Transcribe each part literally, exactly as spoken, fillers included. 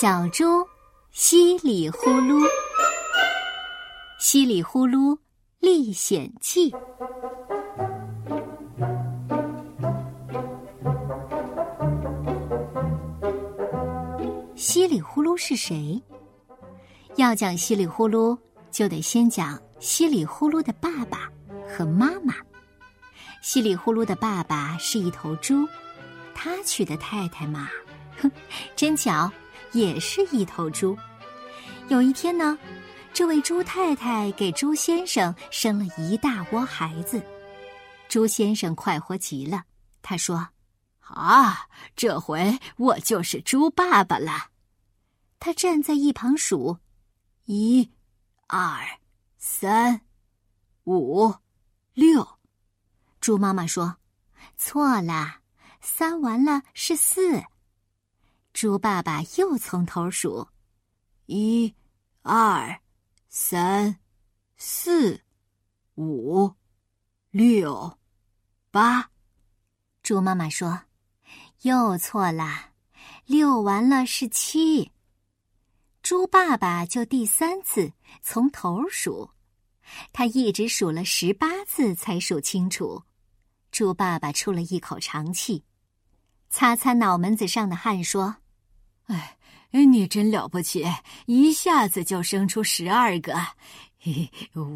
小猪稀里呼噜，稀里呼噜历险记。稀里呼噜是谁？要讲稀里呼噜，就得先讲稀里呼噜的爸爸和妈妈。稀里呼噜的爸爸是一头猪，他娶的太太嘛，哼，真巧，也是一头猪。有一天呢，这位猪太太给猪先生生了一大窝孩子。猪先生快活极了，他说：“啊，这回我就是猪爸爸了。”他站在一旁数，一、二、三、五、六。猪妈妈说：“错了，三完了是四。”猪爸爸又从头数，一、二、三、四、五、六、八。猪妈妈说：“又错了，六完了是七。”猪爸爸就第三次从头数，他一直数了十八次才数清楚。猪爸爸出了一口长气，擦擦脑门子上的汗说：“哎，你真了不起，一下子就生出十二个。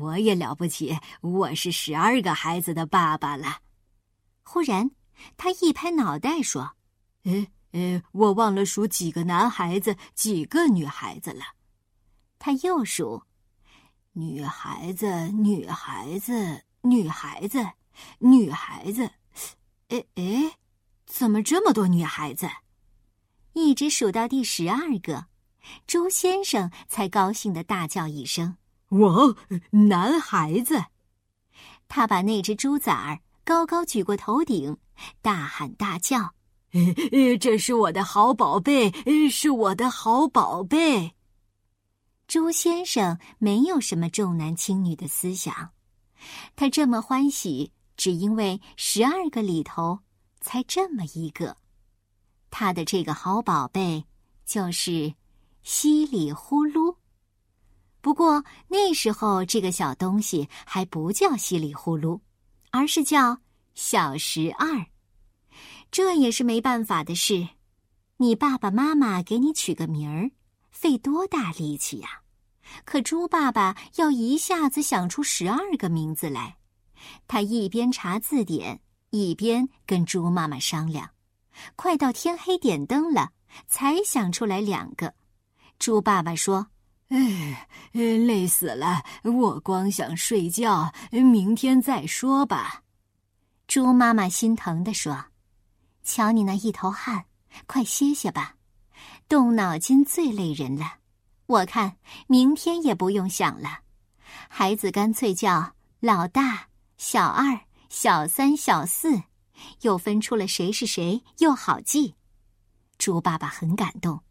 我也了不起，我是十二个孩子的爸爸了。”忽然，他一拍脑袋说：“呃呃，我忘了数几个男孩子，几个女孩子了。”他又数：女孩子，女孩子，女孩子，女孩子。哎哎，怎么这么多女孩子？一直数到第十二个，猪先生才高兴地大叫一声：“哇，男孩子！”他把那只猪崽儿高高举过头顶，大喊大叫：“这是我的好宝贝，是我的好宝贝！”猪先生没有什么重男轻女的思想，他这么欢喜，只因为十二个里头才这么一个。他的这个好宝贝就是稀里呼噜。不过那时候这个小东西还不叫稀里呼噜，而是叫小十二。这也是没办法的事，你爸爸妈妈给你取个名儿，费多大力气呀、啊！可猪爸爸要一下子想出十二个名字来，他一边查字典，一边跟猪妈妈商量。快到天黑点灯了，才想出来两个。猪爸爸说：“哎，累死了，我光想睡觉，明天再说吧。”猪妈妈心疼地说：“瞧你那一头汗，快歇歇吧，动脑筋最累人了。我看明天也不用想了，孩子干脆叫老大、小二、小三、小四，又分出了谁是谁，又好记。”猪爸爸很感动：“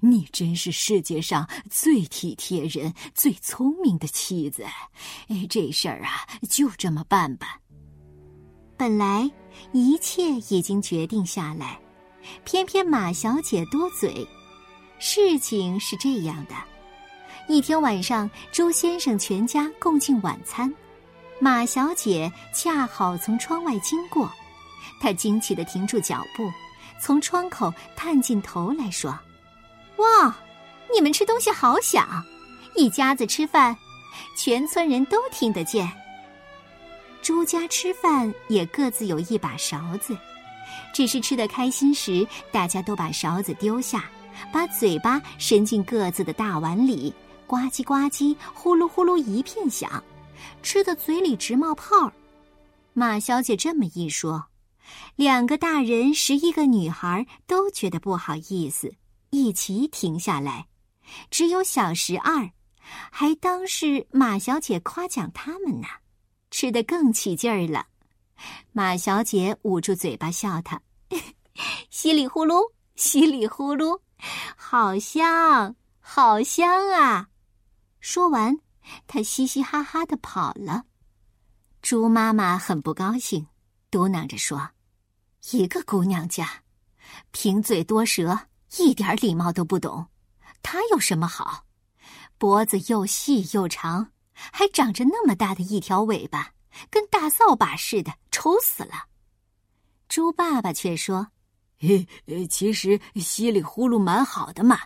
你真是世界上最体贴人、最聪明的妻子。这事儿啊，就这么办吧。”本来一切已经决定下来，偏偏马小姐多嘴。事情是这样的：一天晚上，猪先生全家共进晚餐，马小姐恰好从窗外经过，她惊奇地停住脚步，从窗口探进头来说：“哇，你们吃东西好响，一家子吃饭，全村人都听得见。”猪家吃饭也各自有一把勺子，只是吃得开心时，大家都把勺子丢下，把嘴巴伸进各自的大碗里，呱唧呱唧，呼噜呼噜一片响，吃得嘴里直冒泡。马小姐这么一说，两个大人十一个女孩都觉得不好意思，一起停下来。只有小十二还当是马小姐夸奖他们呢，吃得更起劲儿了。马小姐捂住嘴巴笑他：“稀里呼噜，稀里呼噜，好香，好香啊！”说完，她嘻嘻哈哈地跑了。猪妈妈很不高兴，嘟囔着说：“一个姑娘家，贫嘴多舌，一点礼貌都不懂，他有什么好？脖子又细又长，还长着那么大的一条尾巴，跟大扫把似的，丑死了。猪爸爸却说，其实稀里呼噜蛮好的嘛，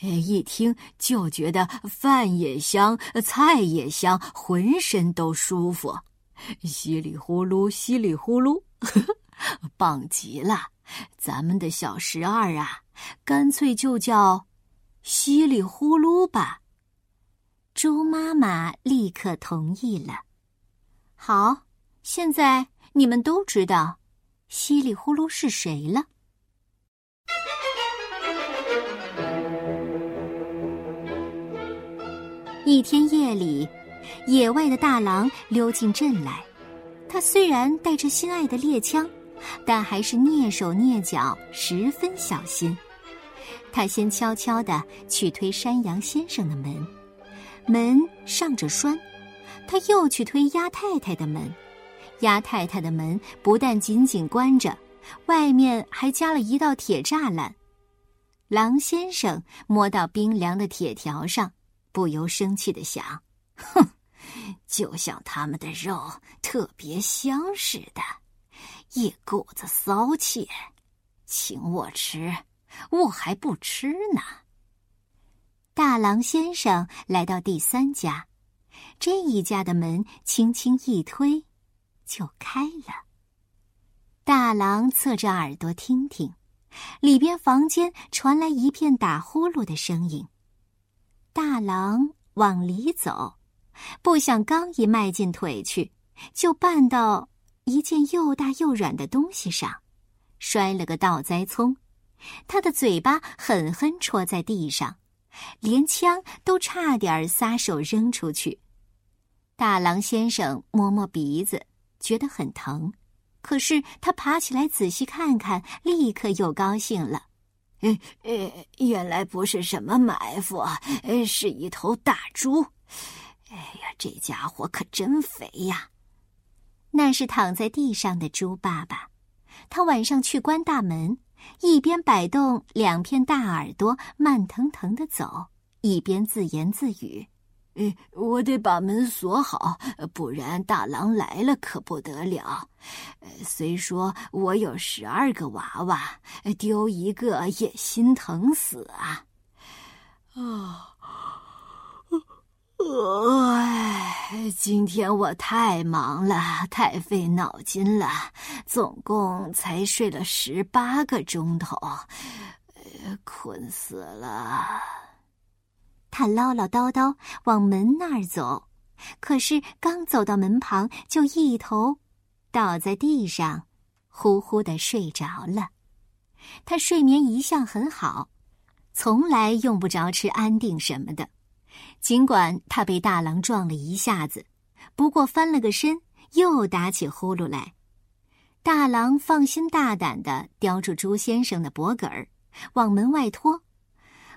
一听就觉得饭也香，菜也香，浑身都舒服。稀里呼噜，稀里呼噜，呵呵，棒极了！咱们的小十二啊，干脆就叫稀里呼噜吧。猪妈妈立刻同意了。好，现在你们都知道稀里呼噜是谁了。一天夜里，野外的大狼溜进镇来，他虽然带着心爱的猎枪，但还是蹑手蹑脚，十分小心。他先悄悄地去推山羊先生的门，门上着栓，他又去推鸭太太的门，鸭太太的门不但紧紧关着，外面还加了一道铁栅栏。狼先生摸到冰凉的铁条上，不由生气地想，哼，就像他们的肉特别香似的，一股子骚气，请我吃，我还不吃呢。大狼先生来到第三家，这一家的门轻轻一推，就开了。大狼侧着耳朵听听，里边房间传来一片打呼噜的声音。大狼往里走，不想刚一迈进腿去，就绊到一件又大又软的东西上，摔了个倒栽葱，他的嘴巴狠狠戳在地上，连枪都差点撒手扔出去。大狼先生摸摸鼻子，觉得很疼，可是他爬起来仔细看看，立刻又高兴了。呃呃，原来不是什么埋伏，是一头大猪。哎呀，这家伙可真肥呀！那是躺在地上的猪爸爸，他晚上去关大门，一边摆动两片大耳朵，慢腾腾地走，一边自言自语：“哎，我得把门锁好，不然大狼来了可不得了。虽说我有十二个娃娃，丢一个也心疼死啊！”啊，哎，今天我太忙了，太费脑筋了，总共才睡了十八个钟头，困死了。他唠唠叨叨往门那儿走，可是刚走到门旁，就一头倒在地上，呼呼地睡着了。他睡眠一向很好，从来用不着吃安定什么的。尽管他被大狼撞了一下子，不过翻了个身，又打起呼噜来。大狼放心大胆地叼住猪先生的脖梗儿，往门外拖。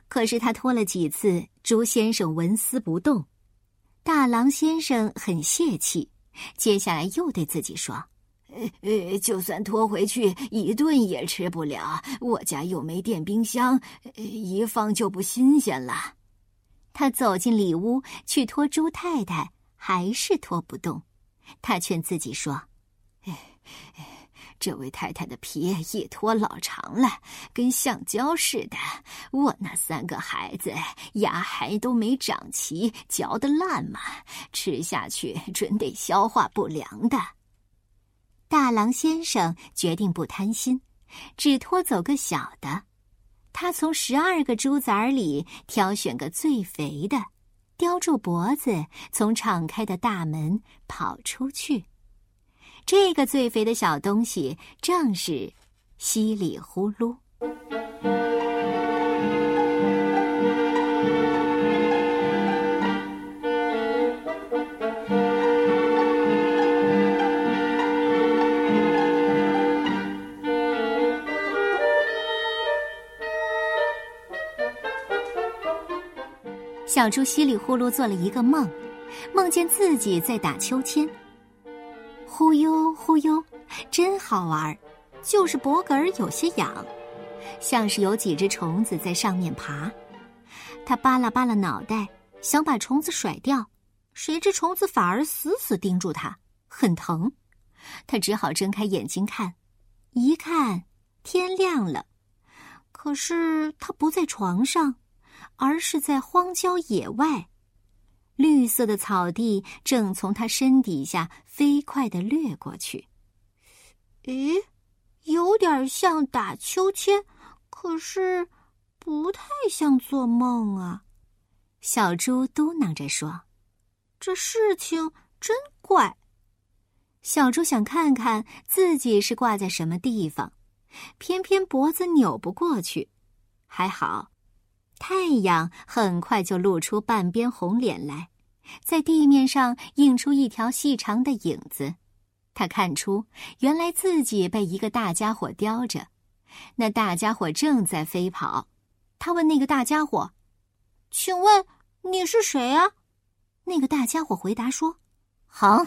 可是他拖了几次，猪先生纹丝不动。大狼先生很泄气，接下来又对自己说，呃，就算拖回去一顿也吃不了，我家又没电冰箱，一放就不新鲜了。他走进里屋去拖猪太太，还是拖不动。他劝自己说，这位太太的皮一拖老长了，跟橡胶似的，我那三个孩子牙还都没长齐，嚼得烂嘛，吃下去准得消化不良的。大狼先生决定不贪心，只拖走个小的。他从十二个猪崽里挑选个最肥的，叼住脖子，从敞开的大门跑出去。这个最肥的小东西正是稀里呼噜。小猪稀里呼噜做了一个梦，梦见自己在打秋千。忽悠忽悠，真好玩，就是脖梗有些痒。像是有几只虫子在上面爬。他扒拉扒拉脑袋，想把虫子甩掉，谁知虫子反而死死盯住他，很疼。他只好睁开眼睛看，一看天亮了，可是他不在床上，而是在荒郊野外。绿色的草地正从他身底下飞快地掠过去。咦，有点像打秋千，可是不太像做梦啊。小猪嘟囔着说，这事情真怪。小猪想看看自己是挂在什么地方，偏偏脖子扭不过去。还好，太阳很快就露出半边红脸来，在地面上映出一条细长的影子。他看出，原来自己被一个大家伙叼着，那大家伙正在飞跑。他问那个大家伙，请问你是谁啊？那个大家伙回答说，好。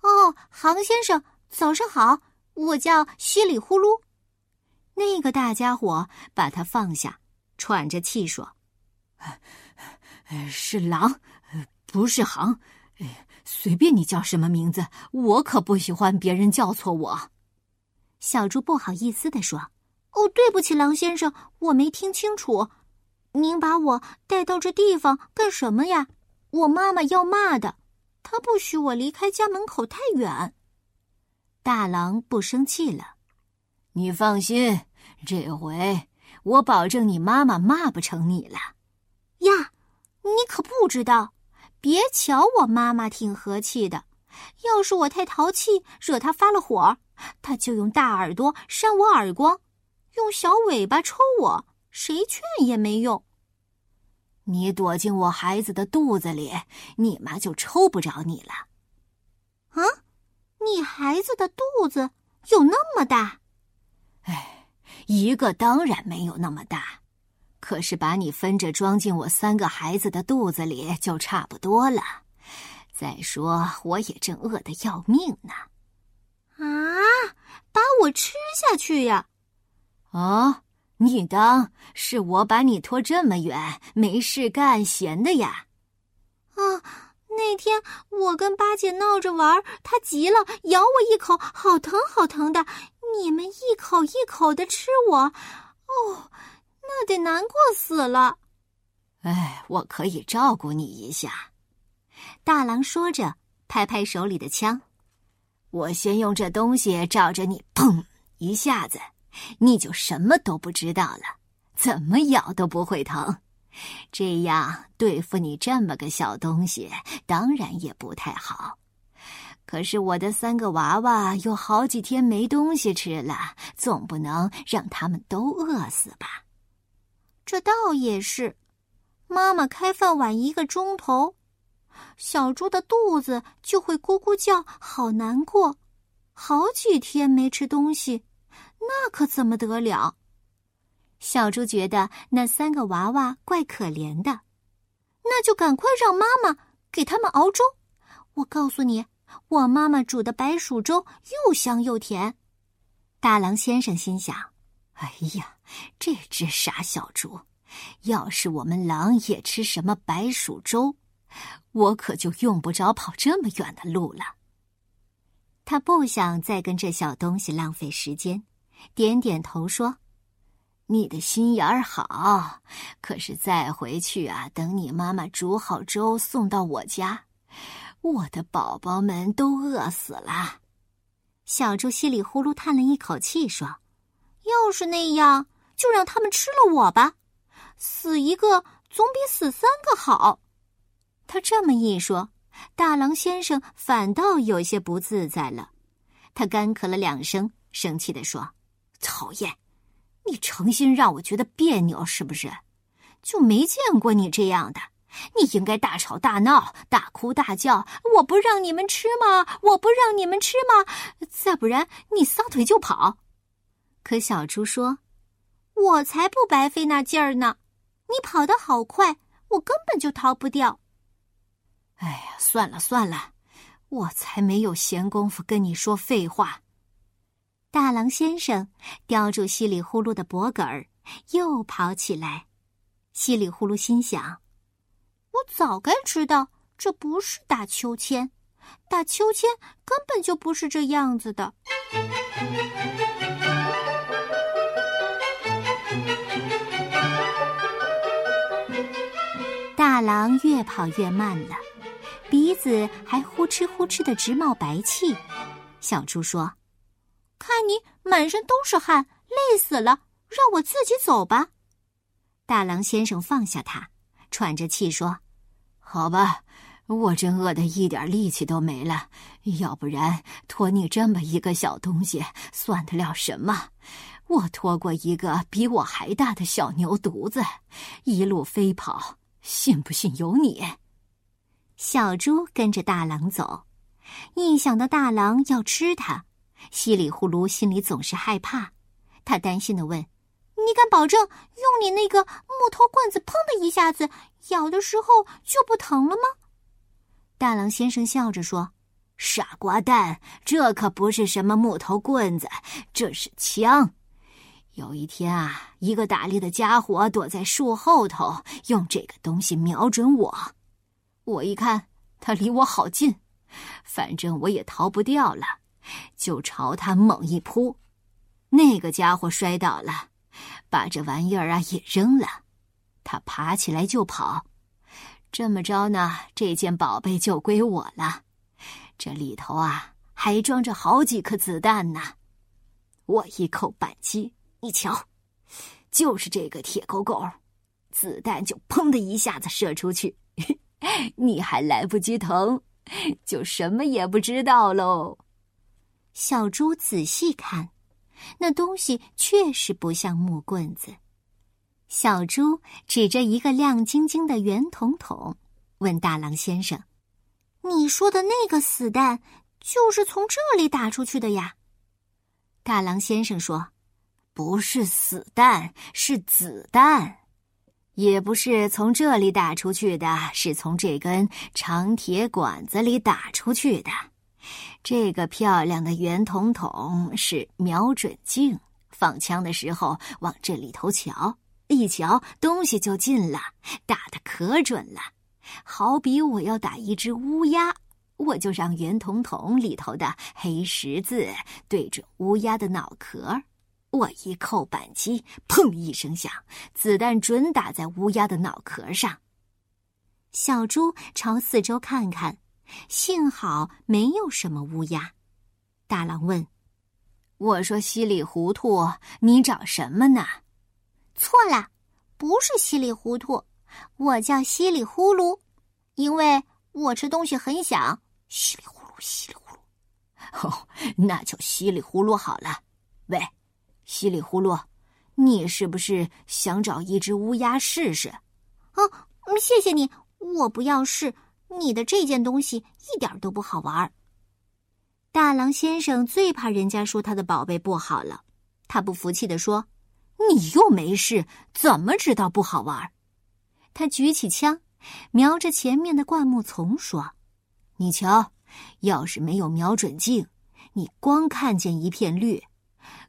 哦，杭先生，早上好，我叫稀里呼噜。那个大家伙把他放下，喘着气说，是狼，不是杭，随便你叫什么名字，我可不喜欢别人叫错我。小猪不好意思地说，哦，对不起，狼先生，我没听清楚。您把我带到这地方干什么呀？我妈妈要骂的，他不许我离开家门口太远。大狼不生气了，你放心，这回我保证你妈妈骂不成你了。呀，你可不知道，别瞧我妈妈挺和气的，要是我太淘气惹她发了火，她就用大耳朵扇我耳光，用小尾巴抽我，谁劝也没用。你躲进我孩子的肚子里，你妈就抽不着你了。啊，你孩子的肚子有那么大？哎，一个当然没有那么大，可是把你分着装进我三个孩子的肚子里就差不多了。再说我也正饿得要命呢。啊，把我吃下去呀？哦，你当是我把你拖这么远没事干闲的呀？啊，那天我跟八姐闹着玩，她急了咬我一口，好疼好疼的，你们一口一口的吃我，哦，那得难过死了。哎，我可以照顾你一下。大狼说着拍拍手里的枪，我先用这东西照着你，砰一下子，你就什么都不知道了，怎么咬都不会疼。这样对付你这么个小东西当然也不太好，可是我的三个娃娃有好几天没东西吃了，总不能让他们都饿死吧。这倒也是，妈妈开饭晚一个钟头，小猪的肚子就会咕咕叫，好难过，好几天没吃东西，那可怎么得了。小猪觉得那三个娃娃怪可怜的，那就赶快让妈妈给他们熬粥。我告诉你，我妈妈煮的白薯粥又香又甜。大狼先生心想，哎呀，这只傻小猪，要是我们狼也吃什么白薯粥，我可就用不着跑这么远的路了。他不想再跟这小东西浪费时间，点点头说，你的心眼儿好，可是再回去啊，等你妈妈煮好粥送到我家，我的宝宝们都饿死了。小猪稀里呼噜叹了一口气说，要是那样，就让他们吃了我吧，死一个总比死三个好。他这么一说，大狼先生反倒有些不自在了，他干咳了两声，生气地说，讨厌，你诚心让我觉得别扭是不是？就没见过你这样的，你应该大吵大闹，大哭大叫，我不让你们吃吗？我不让你们吃吗？再不然你撒腿就跑。可小猪说，我才不白费那劲儿呢，你跑得好快，我根本就逃不掉。哎呀，算了算了，我才没有闲工夫跟你说废话。大狼先生叼住稀里呼噜的脖梗儿，又跑起来。稀里呼噜心想：我早该知道这不是打秋千，打秋千根本就不是这样子的。大狼越跑越慢了，鼻子还呼哧呼哧地直冒白气。小猪说：看你满身都是汗，累死了，让我自己走吧。大狼先生放下他，喘着气说：好吧，我真饿得一点力气都没了，要不然拖你这么一个小东西算得了什么？我拖过一个比我还大的小牛犊子，一路飞跑，信不信由你。小猪跟着大狼走，一想到大狼要吃它，稀里呼噜心里总是害怕。他担心地问：你敢保证用你那个木头棍子砰的一下子咬的时候就不疼了吗？大狼先生笑着说：傻瓜蛋，这可不是什么木头棍子，这是枪。有一天啊，一个打猎的家伙躲在树后头，用这个东西瞄准我。我一看他离我好近，反正我也逃不掉了，就朝他猛一扑。那个家伙摔倒了，把这玩意儿啊也扔了。他爬起来就跑。这么着呢，这件宝贝就归我了。这里头啊还装着好几颗子弹呢。我一扣扳机，你瞧，就是这个铁钩钩，子弹就砰的一下子射出去，你还来不及疼，就什么也不知道喽。小猪仔细看，那东西确实不像木棍子。小猪指着一个亮晶晶的圆筒筒，问大狼先生：你说的那个死蛋就是从这里打出去的呀？大狼先生说：不是死蛋，是子弹。也不是从这里打出去的，是从这根长铁管子里打出去的。这个漂亮的圆筒筒是瞄准镜，放枪的时候往这里头瞧，一瞧东西就近了，打得可准了。好比我要打一只乌鸦，我就让圆筒筒里头的黑十字对准乌鸦的脑壳，我一扣扳机，砰一声响，子弹准打在乌鸦的脑壳上。小猪朝四周看看，幸好没有什么乌鸦。大狼问：我说稀里糊涂，你找什么呢？错了，不是稀里糊涂，我叫稀里呼噜，因为我吃东西很响，稀里呼噜稀里呼噜。哦，那就稀里呼噜好了。喂，稀里呼噜，你是不是想找一只乌鸦试试？哦，谢谢你，我不要试，你的这件东西一点都不好玩。大狼先生最怕人家说他的宝贝不好了，他不服气地说：你又没事，怎么知道不好玩？他举起枪，瞄着前面的灌木丛说：你瞧，要是没有瞄准镜，你光看见一片绿，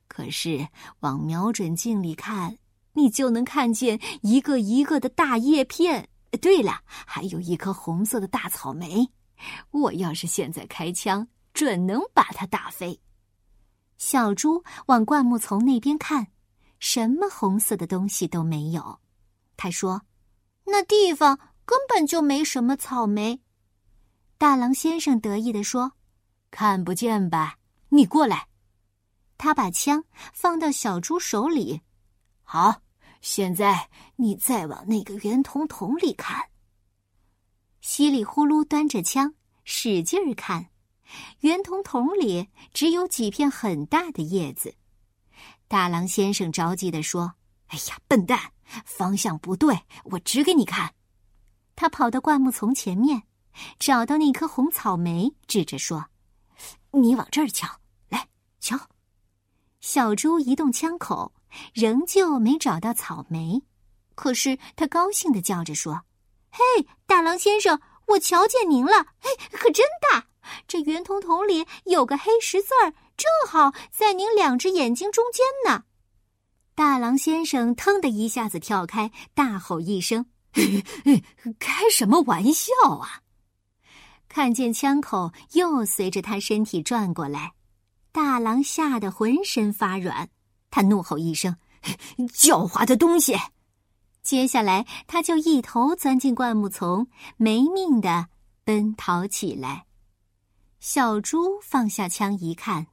可是往瞄准镜里看，你就能看见一个一个的大叶片，对了，还有一颗红色的大草莓。我要是现在开枪，准能把它打飞。小猪往灌木丛那边看，什么红色的东西都没有。他说：那地方根本就没什么草莓。大狼先生得意地说：看不见吧，你过来。他把枪放到小猪手里。好，现在你再往那个圆筒筒里看。稀里呼噜端着枪使劲儿看，圆筒筒里只有几片很大的叶子。大狼先生着急地说：哎呀，笨蛋，方向不对，我指给你看。他跑到灌木丛前面，找到那颗红草莓，指着说：你往这儿瞧，来瞧。小猪移动枪口，仍旧没找到草莓，可是他高兴地叫着说：嘿，大狼先生，我瞧见您了，嘿，可真大，这圆筒筒里有个黑十字儿，正好在您两只眼睛中间呢。大狼先生腾的一下子跳开，大吼一声，开什么玩笑啊！看见枪口又随着他身体转过来，大狼吓得浑身发软，他怒吼一声，狡猾的东西！接下来他就一头钻进灌木丛，没命地奔逃起来。小猪放下枪一看，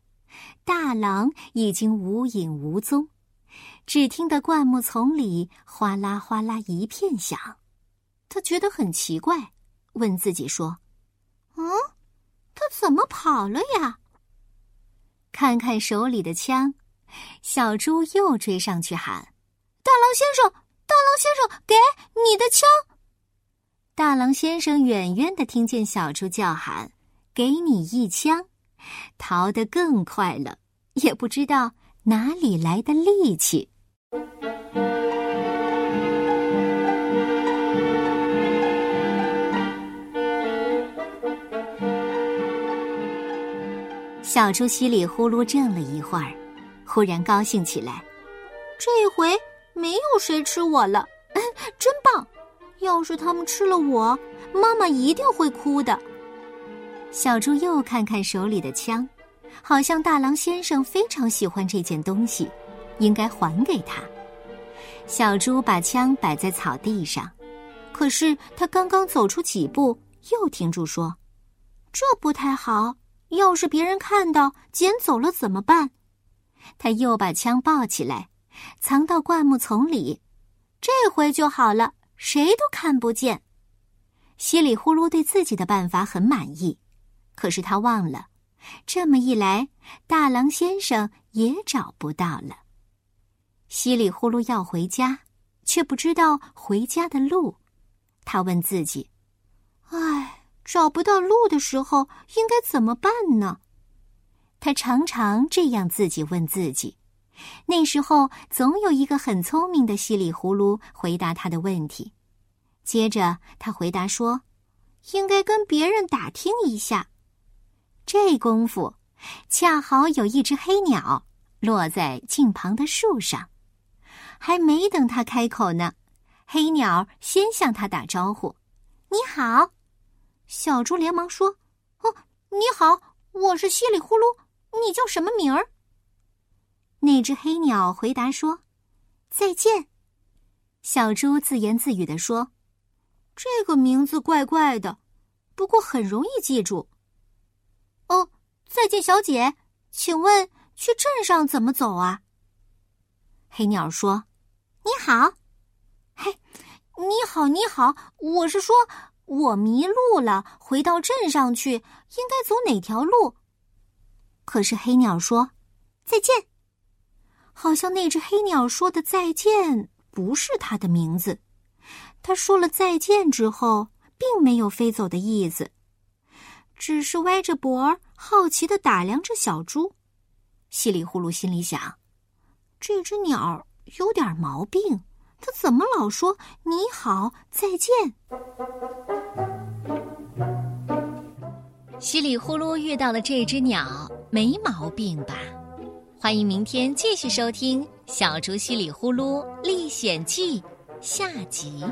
大狼已经无影无踪，只听得灌木丛里哗啦哗啦一片响。他觉得很奇怪，问自己说，嗯，他怎么跑了呀？看看手里的枪，小猪又追上去喊，大狼先生，大狼先生，给你的枪！大狼先生远远地听见小猪叫喊，给你一枪，逃得更快了，也不知道哪里来的力气。小猪稀里呼噜挣了一会儿，忽然高兴起来，这回没有谁吃我了，真棒！要是他们吃了我，妈妈一定会哭的。小猪又看看手里的枪，好像大狼先生非常喜欢这件东西，应该还给他。小猪把枪摆在草地上，可是他刚刚走出几步，又停住说，这不太好，要是别人看到捡走了怎么办？他又把枪抱起来，藏到灌木丛里，这回就好了，谁都看不见。稀里呼噜对自己的办法很满意，可是他忘了，这么一来，大狼先生也找不到了。稀里呼噜要回家，却不知道回家的路。他问自己，唉，找不到路的时候应该怎么办呢？他常常这样自己问自己，那时候总有一个很聪明的稀里呼噜回答他的问题。接着他回答说，应该跟别人打听一下。这功夫恰好有一只黑鸟落在近旁的树上，还没等他开口呢，黑鸟先向他打招呼，你好。小猪连忙说，哦，你好，我是稀里呼噜，你叫什么名儿？那只黑鸟回答说，再见。小猪自言自语地说，这个名字怪怪的，不过很容易记住。哦，再见小姐，请问去镇上怎么走啊？黑鸟说，你好。嘿，你好你好，我是说我迷路了，回到镇上去应该走哪条路？可是黑鸟说，再见。好像那只黑鸟说的再见不是它的名字，它说了再见之后并没有飞走的意思，只是歪着脖儿好奇地打量着小猪。稀里呼噜心里想，这只鸟有点毛病，它怎么老说你好再见？稀里呼噜遇到了这只鸟，没毛病吧？欢迎明天继续收听《小猪稀里呼噜历险记》下集。